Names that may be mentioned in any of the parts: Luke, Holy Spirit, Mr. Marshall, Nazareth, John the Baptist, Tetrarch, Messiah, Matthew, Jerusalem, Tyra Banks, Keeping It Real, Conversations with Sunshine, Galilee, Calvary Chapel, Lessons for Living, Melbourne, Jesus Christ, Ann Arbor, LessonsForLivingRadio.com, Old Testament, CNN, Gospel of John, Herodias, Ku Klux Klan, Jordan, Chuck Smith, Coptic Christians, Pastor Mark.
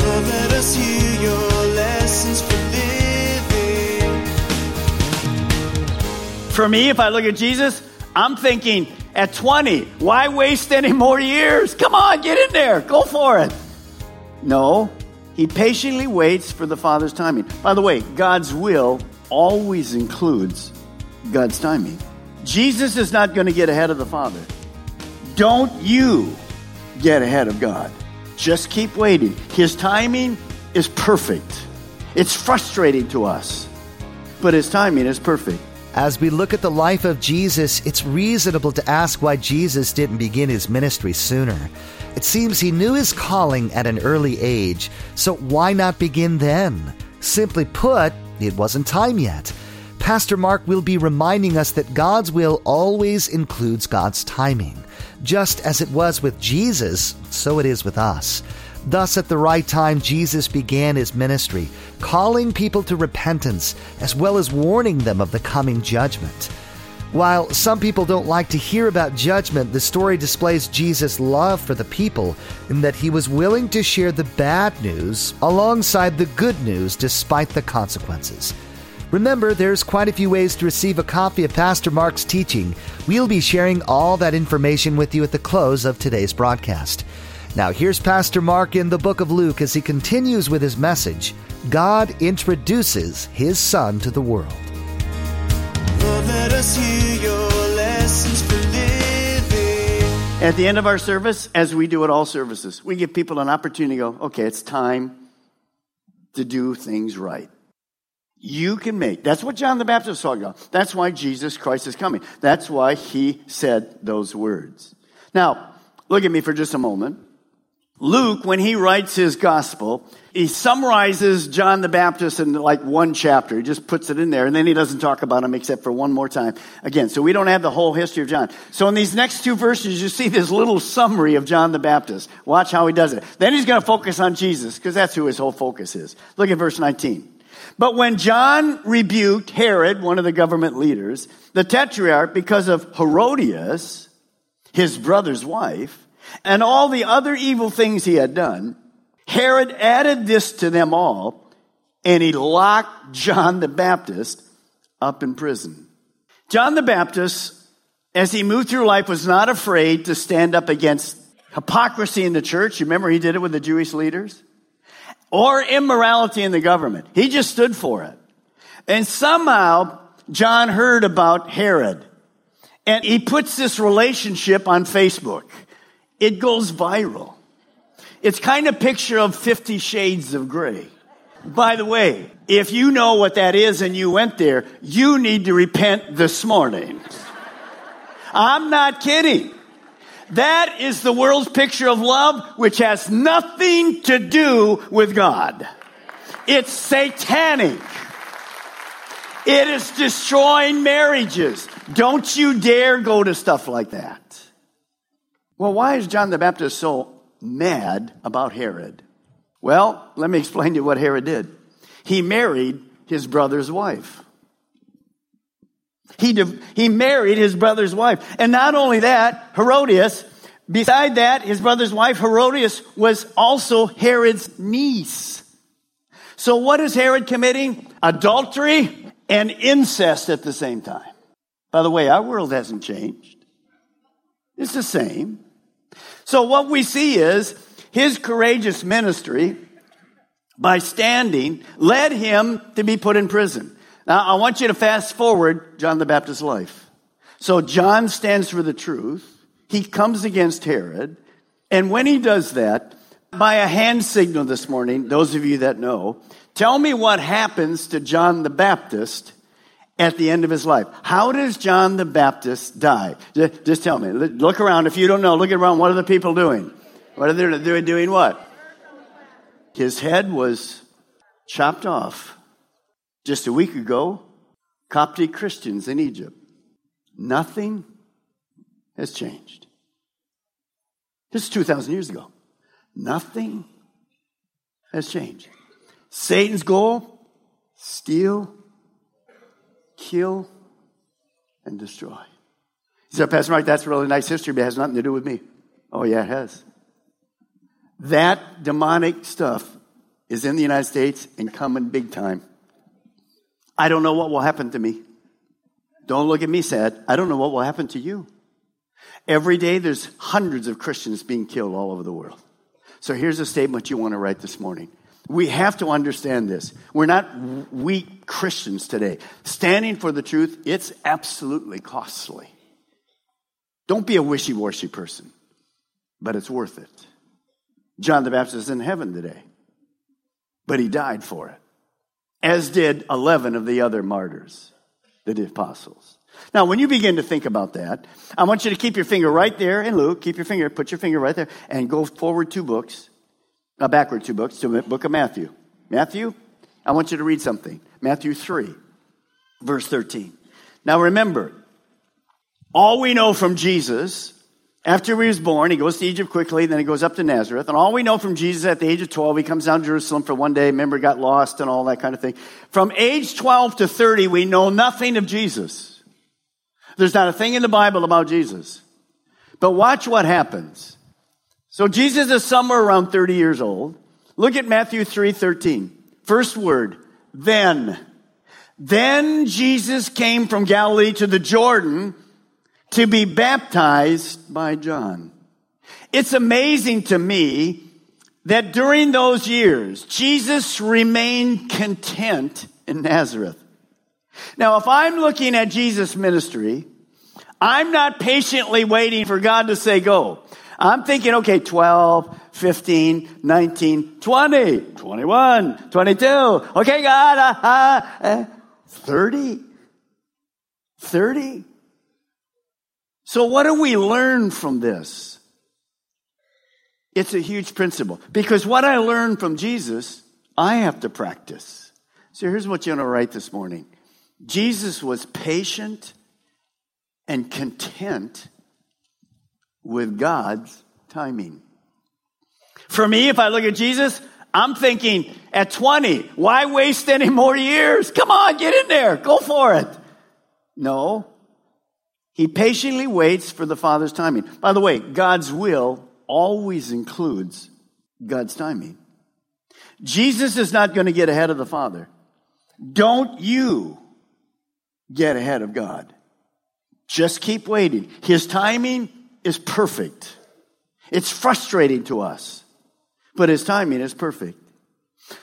Lord, let us hear your lessons for living. For me, if I look at Jesus, I'm thinking, at 20, why waste any more years? Come on, get in there. Go for it. No, he patiently waits for the Father's timing. By the way, God's will always includes God's timing. Jesus is not going to get ahead of the Father. Don't you get ahead of God. Just keep waiting. His timing is perfect. It's frustrating to us, but his timing is perfect. As we look at the life of Jesus, it's reasonable to ask why Jesus didn't begin his ministry sooner. It seems he knew his calling at an early age, so why not begin then? Simply put, it wasn't time yet. Pastor Mark will be reminding us that God's will always includes God's timing. Just as it was with Jesus, so it is with us. Thus, at the right time, Jesus began his ministry, calling people to repentance, as well as warning them of the coming judgment. While some people don't like to hear about judgment, the story displays Jesus' love for the people in that he was willing to share the bad news alongside the good news despite the consequences. Remember, there's quite a few ways to receive a copy of Pastor Mark's teaching. We'll be sharing all that information with you at the close of today's broadcast. Now here's Pastor Mark in the book of Luke as he continues with his message. God introduces his son to the world. Lord, let us hear your lessons for living. At the end of our service, as we do at all services, we give people an opportunity to go, okay, it's time to do things right. You can make. That's what John the Baptist talked about. That's why Jesus Christ is coming. That's why he said those words. Now, look at me for just a moment. Luke, when he writes his gospel, he summarizes John the Baptist in like one chapter. He just puts it in there, and then he doesn't talk about him except for one more time. Again, so we don't have the whole history of John. So in these next two verses, you see this little summary of John the Baptist. Watch how he does it. Then he's going to focus on Jesus, because that's who his whole focus is. Look at verse 19. But when John rebuked Herod, one of the government leaders, the Tetrarch, because of Herodias, his brother's wife, and all the other evil things he had done, Herod added this to them all, and he locked John the Baptist up in prison. John the Baptist, as he moved through life, was not afraid to stand up against hypocrisy in the church. You remember he did it with the Jewish leaders? Or immorality in the government. He just stood for it. And somehow, John heard about Herod. And he puts this relationship on Facebook. It goes viral. It's kind of a picture of 50 Shades of Grey. By the way, if you know what that is and you went there, you need to repent this morning. I'm not kidding. That is the world's picture of love, which has nothing to do with God. It's satanic. It is destroying marriages. Don't you dare go to stuff like that. Well, why is John the Baptist so mad about Herod? Well, let me explain to you what Herod did. He married his brother's wife. He married his brother's wife. And not only that, Herodias, beside that, his brother's wife, Herodias was also Herod's niece. So what is Herod committing? Adultery and incest at the same time. By the way, our world hasn't changed. It's the same. So what we see is his courageous ministry by standing led him to be put in prison. Now, I want you to fast forward John the Baptist's life. So John stands for the truth. He comes against Herod. And when he does that, by a hand signal this morning, those of you that know, tell me what happens to John the Baptist at the end of his life. How does John the Baptist die? Just tell me. Look around. If you don't know, look around. What are the people doing? What are they doing? Doing what? His head was chopped off. Just a week ago, Coptic Christians in Egypt. Nothing has changed. This is 2,000 years ago. Nothing has changed. Satan's goal, steal, kill, and destroy. He said, Pastor Mark, that's really nice history, but it has nothing to do with me. Oh, yeah, it has. That demonic stuff is in the United States and coming big time. I don't know what will happen to me. Don't look at me sad. I don't know what will happen to you. Every day there's hundreds of Christians being killed all over the world. So here's a statement you want to write this morning. We have to understand this. We're not weak Christians today. Standing for the truth, it's absolutely costly. Don't be a wishy-washy person, but it's worth it. John the Baptist is in heaven today, but he died for it, as did 11 of the other martyrs, the apostles. Now, when you begin to think about that, I want you to keep your finger right there in Luke. Keep your finger, put your finger right there, and go forward two books, backward two books, to the book of Matthew. Matthew, I want you to read something. Matthew 3, verse 13. Now, remember, all we know from Jesus, after he was born, he goes to Egypt quickly, then he goes up to Nazareth. And all we know from Jesus at the age of 12, he comes down to Jerusalem for one day, remember, got lost and all that kind of thing. From age 12 to 30, we know nothing of Jesus. There's not a thing in the Bible about Jesus. But watch what happens. So Jesus is somewhere around 30 years old. Look at Matthew 3:13. First word, then. Then Jesus came from Galilee to the Jordan to be baptized by John. It's amazing to me that during those years, Jesus remained content in Nazareth. Now, if I'm looking at Jesus' ministry, I'm not patiently waiting for God to say go. I'm thinking, okay, 12, 15, 19, 20, 21, 22. Okay, God, 30. So what do we learn from this? It's a huge principle. Because what I learned from Jesus, I have to practice. So here's what you're going to write this morning. Jesus was patient and content with God's timing. For me, if I look at Jesus, I'm thinking at 20, why waste any more years? Come on, get in there. Go for it. No, he patiently waits for the Father's timing. By the way, God's will always includes God's timing. Jesus is not going to get ahead of the Father. Don't you get ahead of God. Just keep waiting. His timing is perfect. It's frustrating to us, but his timing is perfect.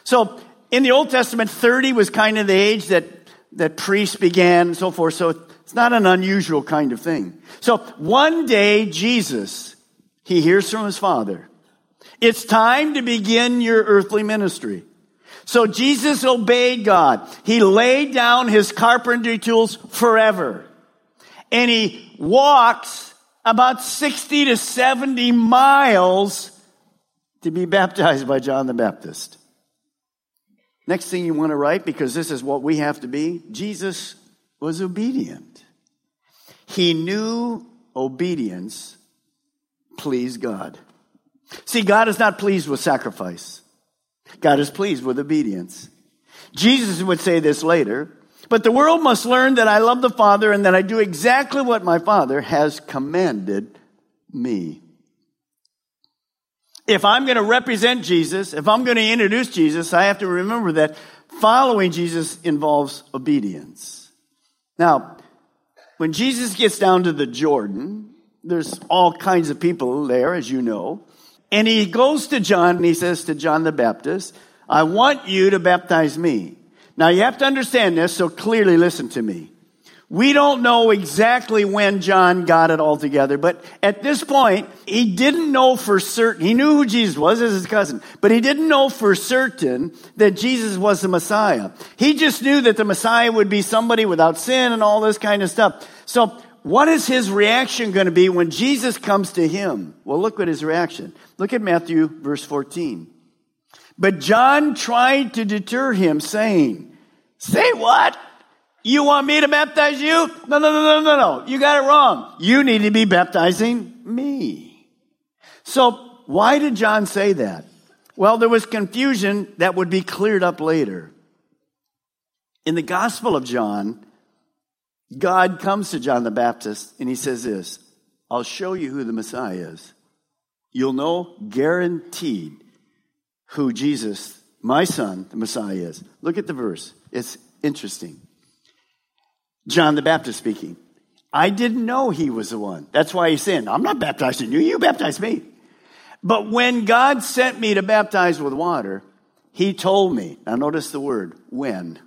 So in the Old Testament, 30 was kind of the age that priests began and so forth. So it's not an unusual kind of thing. So one day, Jesus, he hears from his Father. It's time to begin your earthly ministry. So Jesus obeyed God. He laid down his carpentry tools forever. And he walks about 60 to 70 miles to be baptized by John the Baptist. Next thing you want to write, because this is what we have to be, Jesus was obedient. He knew obedience pleased God. See, God is not pleased with sacrifice. God is pleased with obedience. Jesus would say this later, but the world must learn that I love the Father and that I do exactly what my Father has commanded me. If I'm going to represent Jesus, if I'm going to introduce Jesus, I have to remember that following Jesus involves obedience. Now, when Jesus gets down to the Jordan, there's all kinds of people there, as you know. And he goes to John and he says to John the Baptist, I want you to baptize me. Now you have to understand this, so clearly listen to me. We don't know exactly when John got it all together, but at this point, he didn't know for certain. He knew who Jesus was as his cousin, but he didn't know for certain that Jesus was the Messiah. He just knew that the Messiah would be somebody without sin and all this kind of stuff. So what is his reaction going to be when Jesus comes to him? Well, look at his reaction. Look at Matthew verse 14. But John tried to deter him, saying, "Say what? You want me to baptize you? No. You got it wrong. You need to be baptizing me." So why did John say that? Well, there was confusion that would be cleared up later. In the Gospel of John, God comes to John the Baptist and he says this, "I'll show you who the Messiah is. You'll know guaranteed who Jesus, my son, the Messiah is." Look at the verse. It's interesting. John the Baptist speaking. "I didn't know he was the one." That's why he's saying, "I'm not baptizing you. You baptize me. But when God sent me to baptize with water, he told me." Now notice the word, when.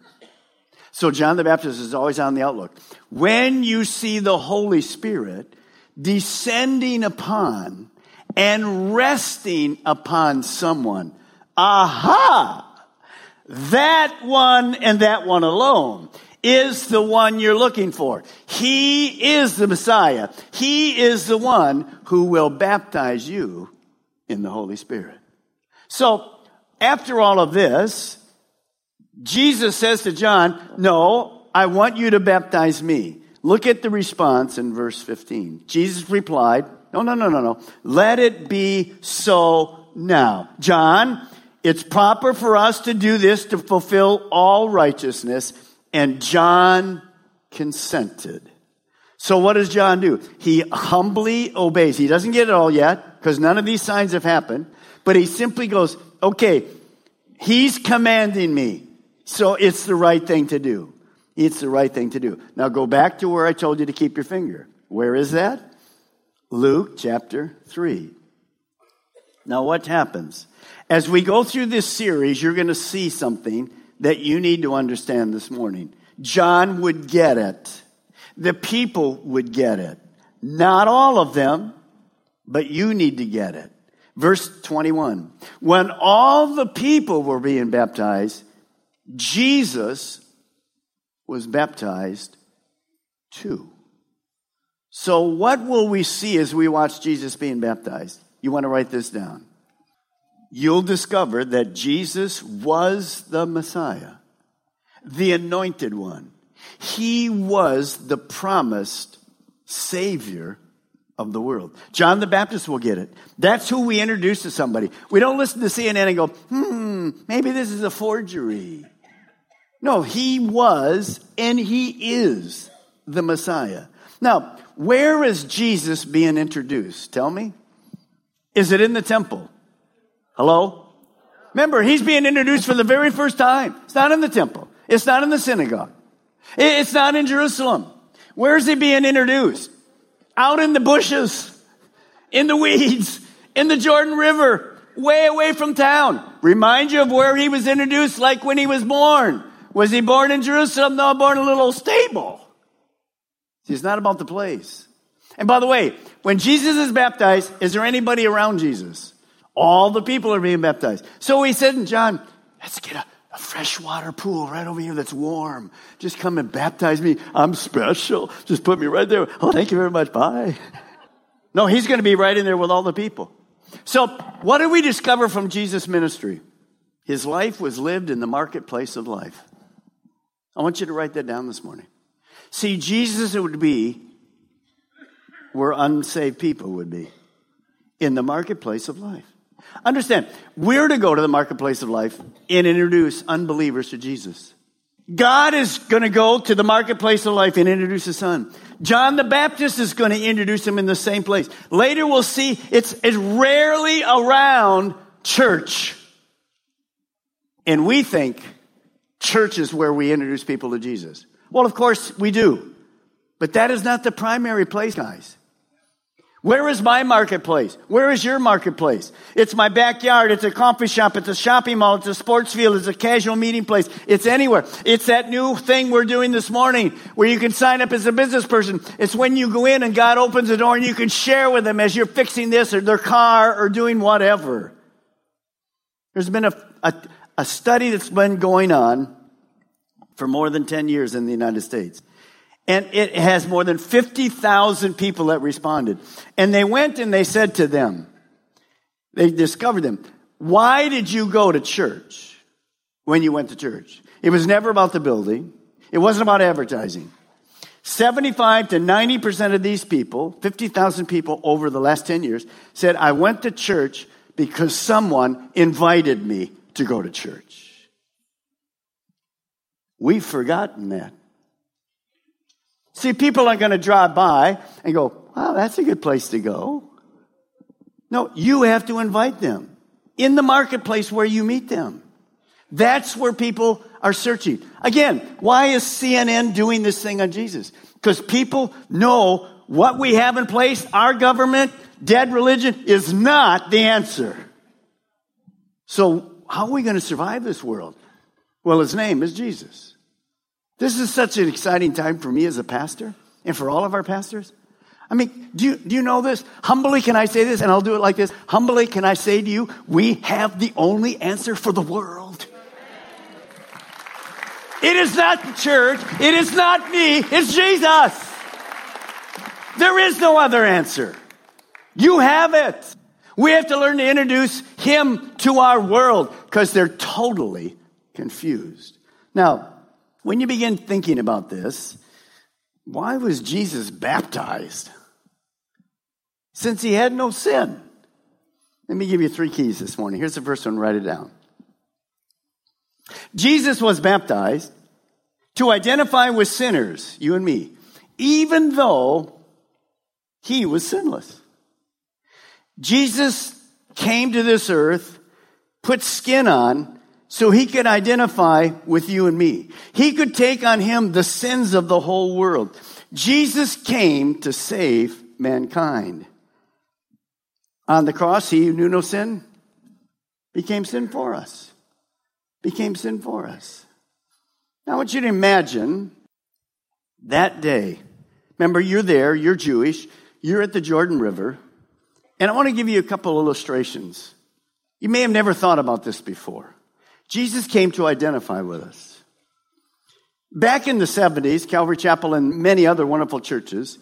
So John the Baptist is always on the outlook. "When you see the Holy Spirit descending upon and resting upon someone." Aha! That one and that one alone is the one you're looking for. He is the Messiah. He is the one who will baptize you in the Holy Spirit. So, after all of this, Jesus says to John, "No, I want you to baptize me." Look at the response in verse 15. Jesus replied, No. "Let it be so now. John, it's proper for us to do this to fulfill all righteousness." And John consented. So what does John do? He humbly obeys. He doesn't get it all yet because none of these signs have happened. But he simply goes, "Okay, he's commanding me. So it's the right thing to do. It's the right thing to do." Now go back to where I told you to keep your finger. Where is that? Luke chapter 3. Now what happens? As we go through this series, you're going to see something that you need to understand this morning. John would get it. The people would get it. Not all of them, but you need to get it. Verse 21. When all the people were being baptized, Jesus was baptized too. So what will we see as we watch Jesus being baptized? You want to write this down. You'll discover that Jesus was the Messiah, the anointed one. He was the promised Savior of the world. John the Baptist will get it. That's who we introduce to somebody. We don't listen to CNN and go, maybe this is a forgery. No, he was and he is the Messiah. Now, where is Jesus being introduced? Tell me. Is it in the temple? Hello? Remember, he's being introduced for the very first time. It's not in the temple. It's not in the synagogue. It's not in Jerusalem. Where is he being introduced? Out in the bushes, in the weeds, in the Jordan River, way away from town. Remind you of where he was introduced, like when he was born. Was he born in Jerusalem? No, born in a little stable. See, it's not about the place. And by the way, when Jesus is baptized, is there anybody around Jesus? All the people are being baptized. So he said to John, "Let's get a freshwater pool right over here that's warm. Just come and baptize me. I'm special. Just put me right there. Oh, thank you very much. Bye." No, he's going to be right in there with all the people. So what did we discover from Jesus' ministry? His life was lived in the marketplace of life. I want you to write that down this morning. See, Jesus would be where unsaved people would be, in the marketplace of life. Understand, we're to go to the marketplace of life and introduce unbelievers to Jesus. God is going to go to the marketplace of life and introduce his son. John the Baptist is going to introduce him in the same place. Later we'll see it's rarely around church. And we think church is where we introduce people to Jesus. Well, of course we do. But that is not the primary place, guys. Where is my marketplace? Where is your marketplace? It's my backyard. It's a coffee shop. It's a shopping mall. It's a sports field. It's a casual meeting place. It's anywhere. It's that new thing we're doing this morning where you can sign up as a business person. It's when you go in and God opens the door and you can share with them as you're fixing this or their car or doing whatever. There's been a study that's been going on for more than 10 years in the United States. And it has more than 50,000 people that responded. And they went and they said to them, they discovered them, why did you go to church when you went to church? It was never about the building. It wasn't about advertising. 75 to 90% of these people, 50,000 people over the last 10 years, said, I went to church because someone invited me to go to church. We've forgotten that. See, people aren't going to drive by and go, wow, that's a good place to go. No, you have to invite them in the marketplace where you meet them. That's where people are searching. Again, why is CNN doing this thing on Jesus? Because people know what we have in place, our government, dead religion, is not the answer. So how are we going to survive this world? Well, his name is Jesus. This is such an exciting time for me as a pastor and for all of our pastors. I mean, do you know this? Humbly can I say this, and I'll do it like this. Humbly can I say to you, we have the only answer for the world. It is not the church. It is not me. It's Jesus. There is no other answer. You have it. We have to learn to introduce him to our world because they're totally confused. Now, when you begin thinking about this, why was Jesus baptized? Since he had no sin. Let me give you three keys this morning. Here's the first one. Write it down. Jesus was baptized to identify with sinners, you and me, even though he was sinless. Jesus came to this earth, put skin on, so he could identify with you and me. He could take on him the sins of the whole world. Jesus came to save mankind. On the cross, he who knew no sin became sin for us. Became sin for us. Now I want you to imagine that day. Remember, you're there, you're Jewish, you're at the Jordan River. And I want to give you a couple illustrations. You may have never thought about this before. Jesus came to identify with us. Back in the 70s, Calvary Chapel and many other wonderful churches,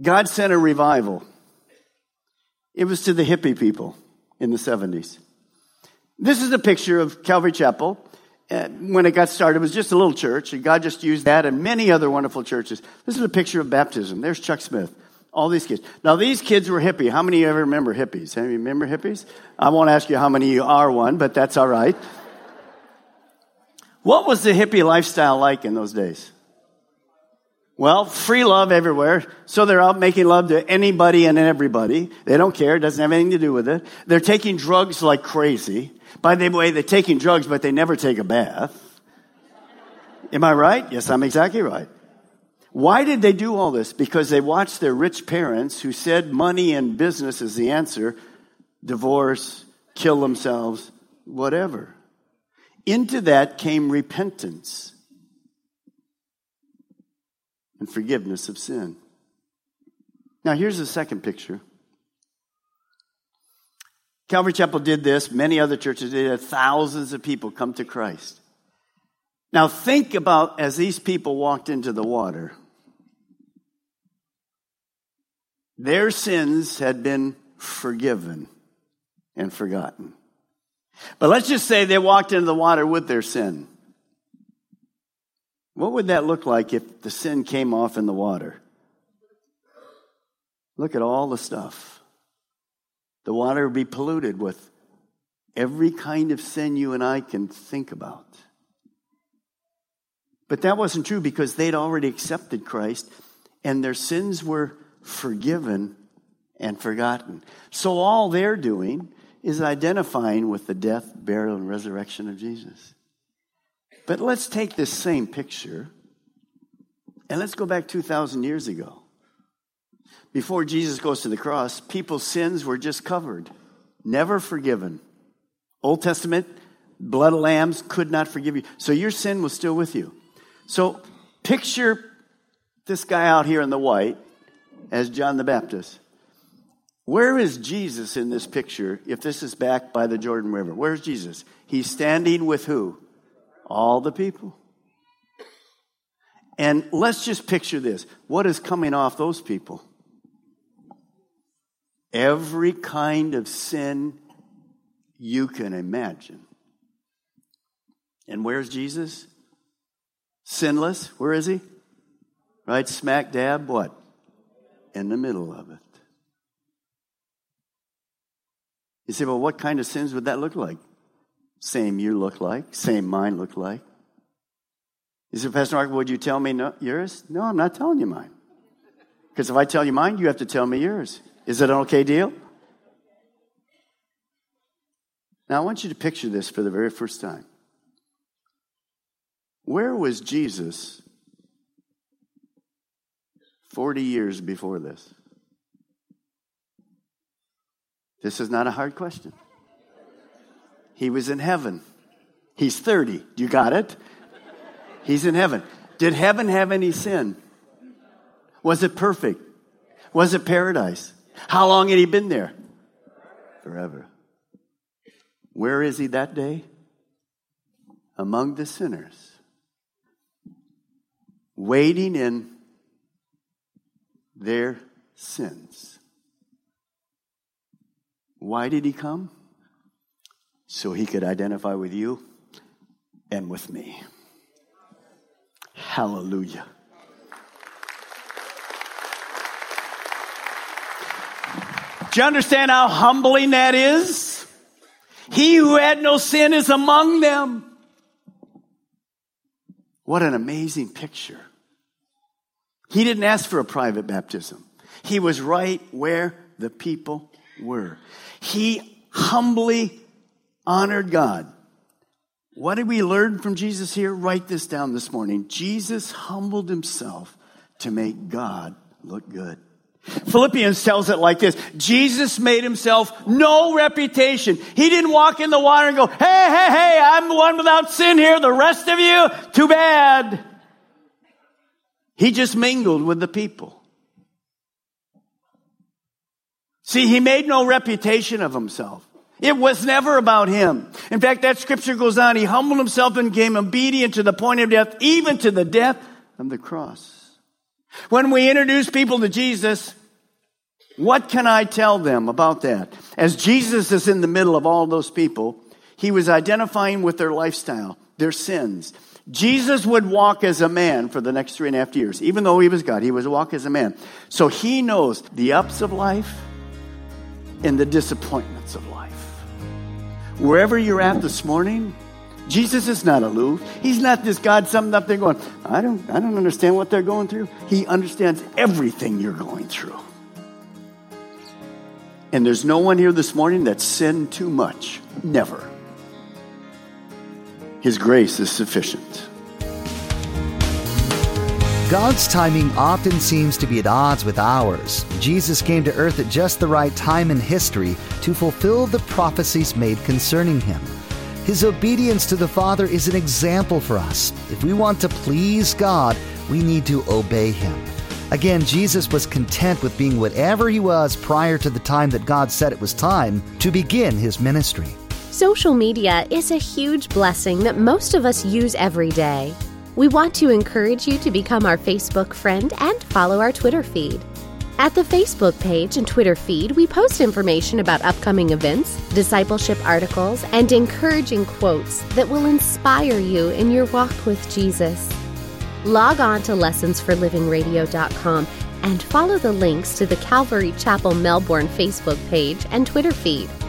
God sent a revival. It was to the hippie people in the 70s. This is a picture of Calvary Chapel. When it got started, it was just a little church, and God just used that and many other wonderful churches. This is a picture of baptism. There's Chuck Smith. All these kids. Now, these kids were hippie. How many of you ever remember hippies? Any remember hippies? I won't ask you how many of you are one, but that's all right. What was the hippie lifestyle like in those days? Well, free love everywhere. So they're out making love to anybody and everybody. They don't care. It doesn't have anything to do with it. They're taking drugs like crazy. By the way, they're taking drugs, but they never take a bath. Am I right? Yes, I'm exactly right. Why did they do all this? Because they watched their rich parents who said money and business is the answer, divorce, kill themselves, whatever. Into that came repentance and forgiveness of sin. Now, here's the second picture. Calvary Chapel did this. Many other churches did it. Thousands of people come to Christ. Now, think about as these people walked into the water. Their sins had been forgiven and forgotten. But let's just say they walked into the water with their sin. What would that look like if the sin came off in the water? Look at all the stuff. The water would be polluted with every kind of sin you and I can think about. But that wasn't true because they'd already accepted Christ and their sins were forgiven and forgotten. So all they're doing is identifying with the death, burial, and resurrection of Jesus. But let's take this same picture and let's go back 2,000 years ago. Before Jesus goes to the cross, people's sins were just covered, never forgiven. Old Testament, blood of lambs could not forgive you. So your sin was still with you. So picture this guy out here in the white as John the Baptist. Where is Jesus in this picture if this is back by the Jordan River? Where's Jesus? He's standing with who? All the people. And let's just picture this. What is coming off those people? Every kind of sin you can imagine. And where's Jesus? Sinless. Where is he? Right smack dab what? In the middle of it. You say, well, what kind of sins would that look like? Same you look like. Same mine look like. You say, Pastor Mark, would you tell me yours? No, I'm not telling you mine. Because if I tell you mine, you have to tell me yours. Is it an okay deal? Now, I want you to picture this for the very first time. Where was Jesus 40 years before this? This is not a hard question. He was in heaven. He's 30. You got it? He's in heaven. Did heaven have any sin? Was it perfect? Was it paradise? How long had he been there? Forever. Where is he that day? Among the sinners. Waiting in their sins. Why did he come? So he could identify with you and with me. Hallelujah. Do you understand how humbling that is? He who had no sin is among them. What an amazing picture. He didn't ask for a private baptism. He was right where the people were. He humbly honored God. What did we learn from Jesus here? Write this down this morning. Jesus humbled himself to make God look good. Philippians tells it like this. Jesus made himself no reputation. He didn't walk in the water and go, hey, I'm the one without sin here. The rest of you, too bad. He just mingled with the people. See, he made no reputation of himself. It was never about him. In fact, that scripture goes on. He humbled himself and became obedient to the point of death, even to the death of the cross. When we introduce people to Jesus, what can I tell them about that? As Jesus is in the middle of all those people, he was identifying with their lifestyle, their sins. Jesus would walk as a man for the next 3.5 years. Even though he was God, he would walk as a man. So he knows the ups of life and the disappointments of life. Wherever you're at this morning, Jesus is not aloof. He's not this God summed up there going, I don't understand what they're going through. He understands everything you're going through. And there's no one here this morning that sinned too much. Never. His grace is sufficient. God's timing often seems to be at odds with ours. Jesus came to earth at just the right time in history to fulfill the prophecies made concerning him. His obedience to the Father is an example for us. If we want to please God, we need to obey him. Again, Jesus was content with being whatever he was prior to the time that God said it was time to begin his ministry. Social media is a huge blessing that most of us use every day. We want to encourage you to become our Facebook friend and follow our Twitter feed. At the Facebook page and Twitter feed, we post information about upcoming events, discipleship articles, and encouraging quotes that will inspire you in your walk with Jesus. Log on to LessonsForLivingRadio.com and follow the links to the Calvary Chapel Melbourne Facebook page and Twitter feed,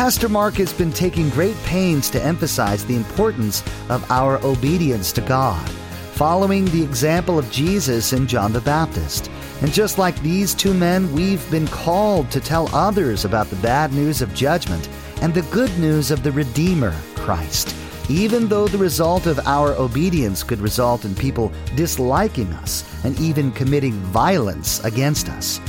Pastor Mark has been taking great pains to emphasize the importance of our obedience to God, following the example of Jesus and John the Baptist. And just like these two men, we've been called to tell others about the bad news of judgment and the good news of the Redeemer, Christ. Even though the result of our obedience could result in people disliking us and even committing violence against us.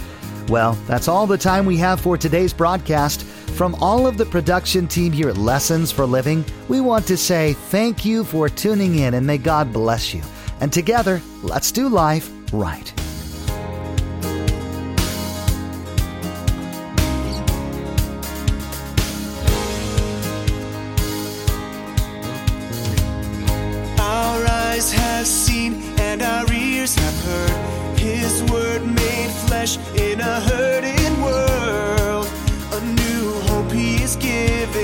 Well, that's all the time we have for today's broadcast. From all of the production team here at Lessons for Living, we want to say thank you for tuning in, and may God bless you. And together, let's do life right. In a hurting world, a new hope He is giving.